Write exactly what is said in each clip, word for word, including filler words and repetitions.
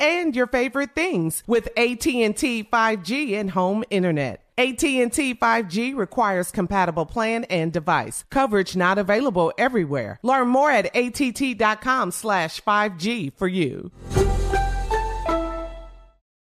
and and your favorite things with A T and T five G and home internet. A T and T five G requires compatible plan and device. Coverage not available everywhere. Learn more at A T T dot com slash five G for you.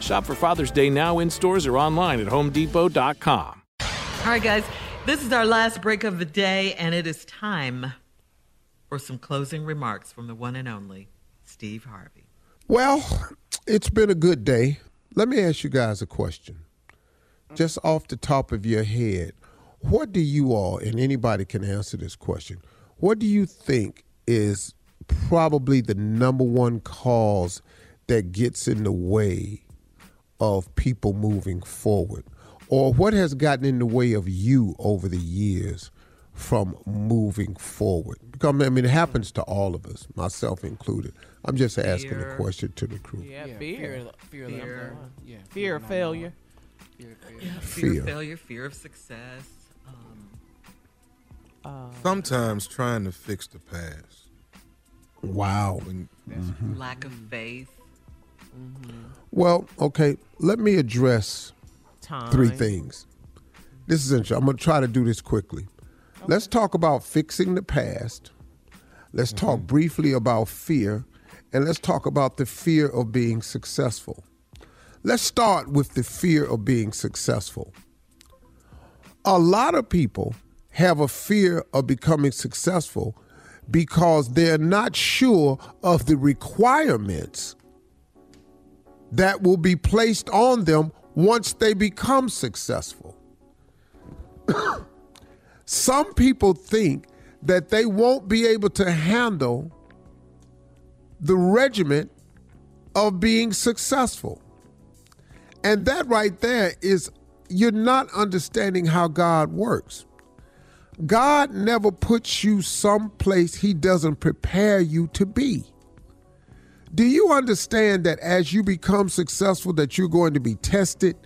Shop for Father's Day now in stores or online at home depot dot com. All right, guys, this is our last break of the day, and it is time for some closing remarks from the one and only Steve Harvey. Well, it's been a good day. Let me ask you guys a question. Just off the top of your head, what do you all, and anybody can answer this question, what do you think is probably the number one cause that gets in the way of people moving forward, or what has gotten in the way of you over the years from moving forward? Because, I mean, it happens to all of us, myself included. I'm just fear. asking a question to the crew. Yeah, yeah fear. Fear. Fear. Fear. Yeah, fear, fear of failure. Fear, fear. Yeah, fear, fear of failure, fear of success. Um, uh, Sometimes trying to fix the past. Wow. When, mm-hmm. Lack of faith. Mm-hmm. Well, okay, let me address Time. three things. This is interesting. I'm going to try to do this quickly. Okay. Let's talk about fixing the past. Let's mm-hmm. talk briefly about fear. And let's talk about the fear of being successful. Let's start with the fear of being successful. A lot of people have a fear of becoming successful because they're not sure of the requirements that will be placed on them once they become successful. Some people think that they won't be able to handle the regiment of being successful. And that right there is, you're not understanding how God works. God never puts you someplace he doesn't prepare you to be. Do you understand that as you become successful, that you're going to be tested,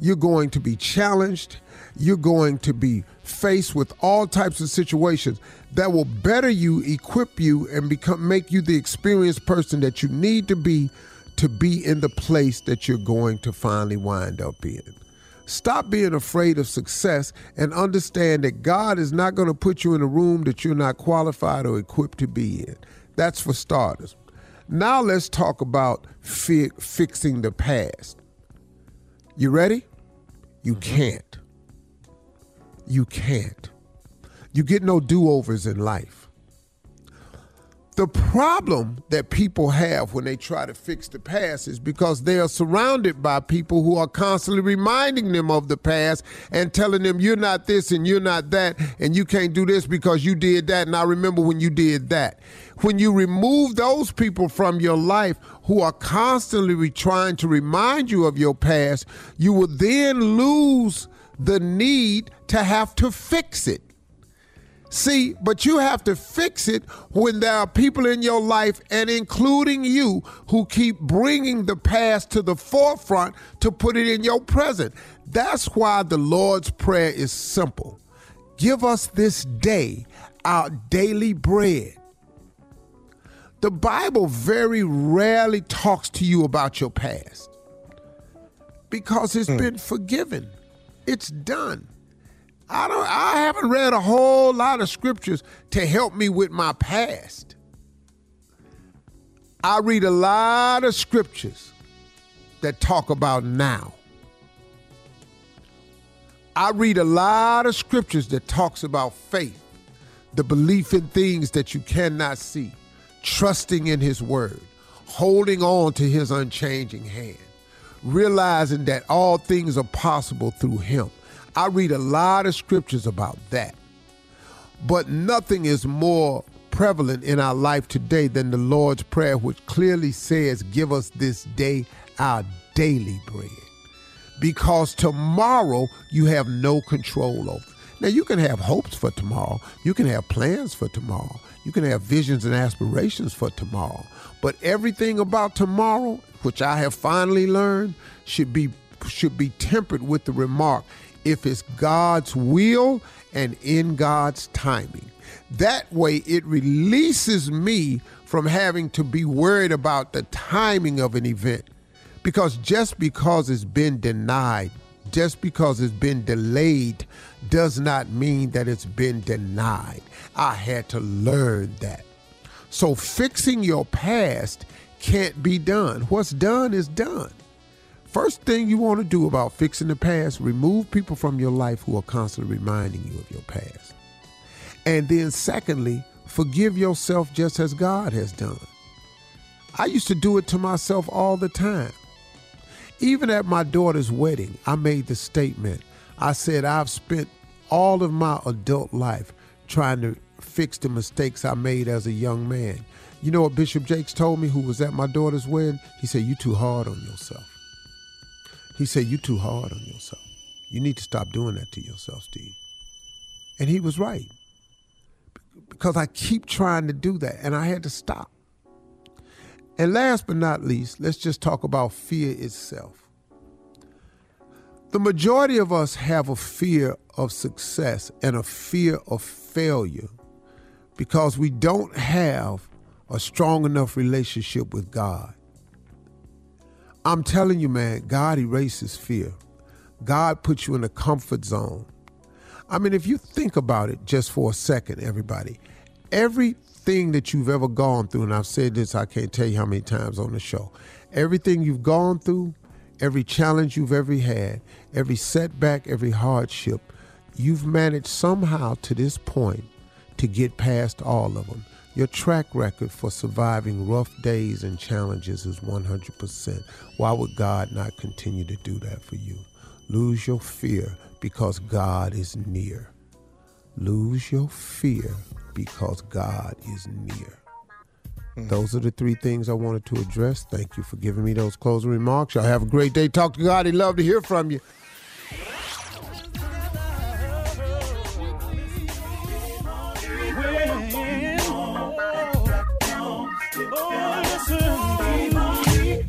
you're going to be challenged, you're going to be faced with all types of situations that will better you, equip you, and become make you the experienced person that you need to be to be in the place that you're going to finally wind up in. Stop being afraid of success and understand that God is not going to put you in a room that you're not qualified or equipped to be in. That's for starters. Now let's talk about fi- fixing the past. You ready? You can't. You can't. You get no do-overs in life. The problem that people have when they try to fix the past is because they are surrounded by people who are constantly reminding them of the past and telling them you're not this and you're not that and you can't do this because you did that and I remember when you did that. When you remove those people from your life who are constantly trying to remind you of your past, you will then lose the need to have to fix it. See, but you have to fix it when there are people in your life, and including you, who keep bringing the past to the forefront to put it in your present. That's why the Lord's Prayer is simple. Give us this day our daily bread. The Bible very rarely talks to you about your past because it's mm. been forgiven. It's done. I don't. I haven't read a whole lot of scriptures to help me with my past. I read a lot of scriptures that talk about now. I read a lot of scriptures that talks about faith, the belief in things that you cannot see, trusting in his word, holding on to his unchanging hand, realizing that all things are possible through him. I read a lot of scriptures about that, but nothing is more prevalent in our life today than the Lord's Prayer, which clearly says, give us this day our daily bread, because tomorrow you have no control over. Now, you can have hopes for tomorrow. You can have plans for tomorrow. You can have visions and aspirations for tomorrow, but everything about tomorrow, which I have finally learned, should be should be tempered with the remark, if it's God's will and in God's timing. That way it releases me from having to be worried about the timing of an event, because just because it's been denied, just because it's been delayed, does not mean that it's been denied. I had to learn that. So fixing your past can't be done. What's done is done. First thing you want to do about fixing the past, remove people from your life who are constantly reminding you of your past. And then secondly, forgive yourself just as God has done. I used to do it to myself all the time. Even at my daughter's wedding, I made the statement. I said, I've spent all of my adult life trying to fix the mistakes I made as a young man. You know what Bishop Jakes told me, who was at my daughter's wedding? He said, you're too hard on yourself. He said, you're too hard on yourself. You need to stop doing that to yourself, Steve. And he was right, because I keep trying to do that, and I had to stop. And last but not least, let's just talk about fear itself. The majority of us have a fear of success and a fear of failure because we don't have a strong enough relationship with God. I'm telling you, man, God erases fear. God puts you in a comfort zone. I mean, if you think about it just for a second, everybody, everything that you've ever gone through, and I've said this, I can't tell you how many times on the show, everything you've gone through, every challenge you've ever had, every setback, every hardship, you've managed somehow to this point to get past all of them. Your track record for surviving rough days and challenges is one hundred percent. Why would God not continue to do that for you? Lose your fear, because God is near. Lose your fear, because God is near. Mm-hmm. Those are the three things I wanted to address. Thank you for giving me those closing remarks. Y'all have a great day. Talk to God. He'd love to hear from you. Oh, listen,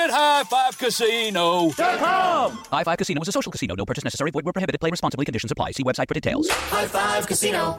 at high five casino dot com. High Five Casino is a social casino. No purchase necessary. Void where prohibited. Play responsibly. Conditions apply. See website for details. High Five Casino.